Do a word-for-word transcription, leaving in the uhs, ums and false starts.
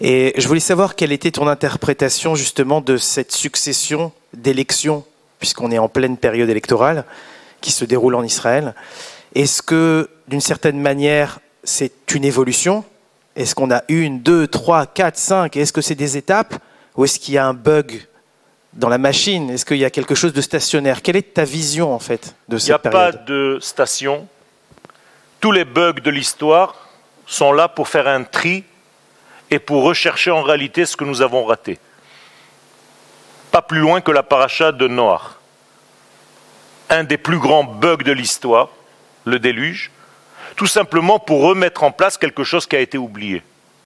Et je voulais savoir quelle était ton interprétation justement de cette succession d'élections, puisqu'on est en pleine période électorale, qui se déroule en Israël. Est-ce que, d'une certaine manière, c'est une évolution ? Est-ce qu'on a une, deux, trois, quatre, cinq ? Est-ce que c'est des étapes ? Ou est-ce qu'il y a un bug dans la machine ? Est-ce qu'il y a quelque chose de stationnaire ? Quelle est ta vision, en fait, de cette période ? Il n'y a pas de station. Tous les bugs de l'histoire sont là pour faire un tri et pour rechercher en réalité ce que nous avons raté. Pas plus loin que la paracha de Noé. Un des plus grands bugs de l'histoire, le déluge, tout simplement pour remettre en place quelque chose qui a été oublié.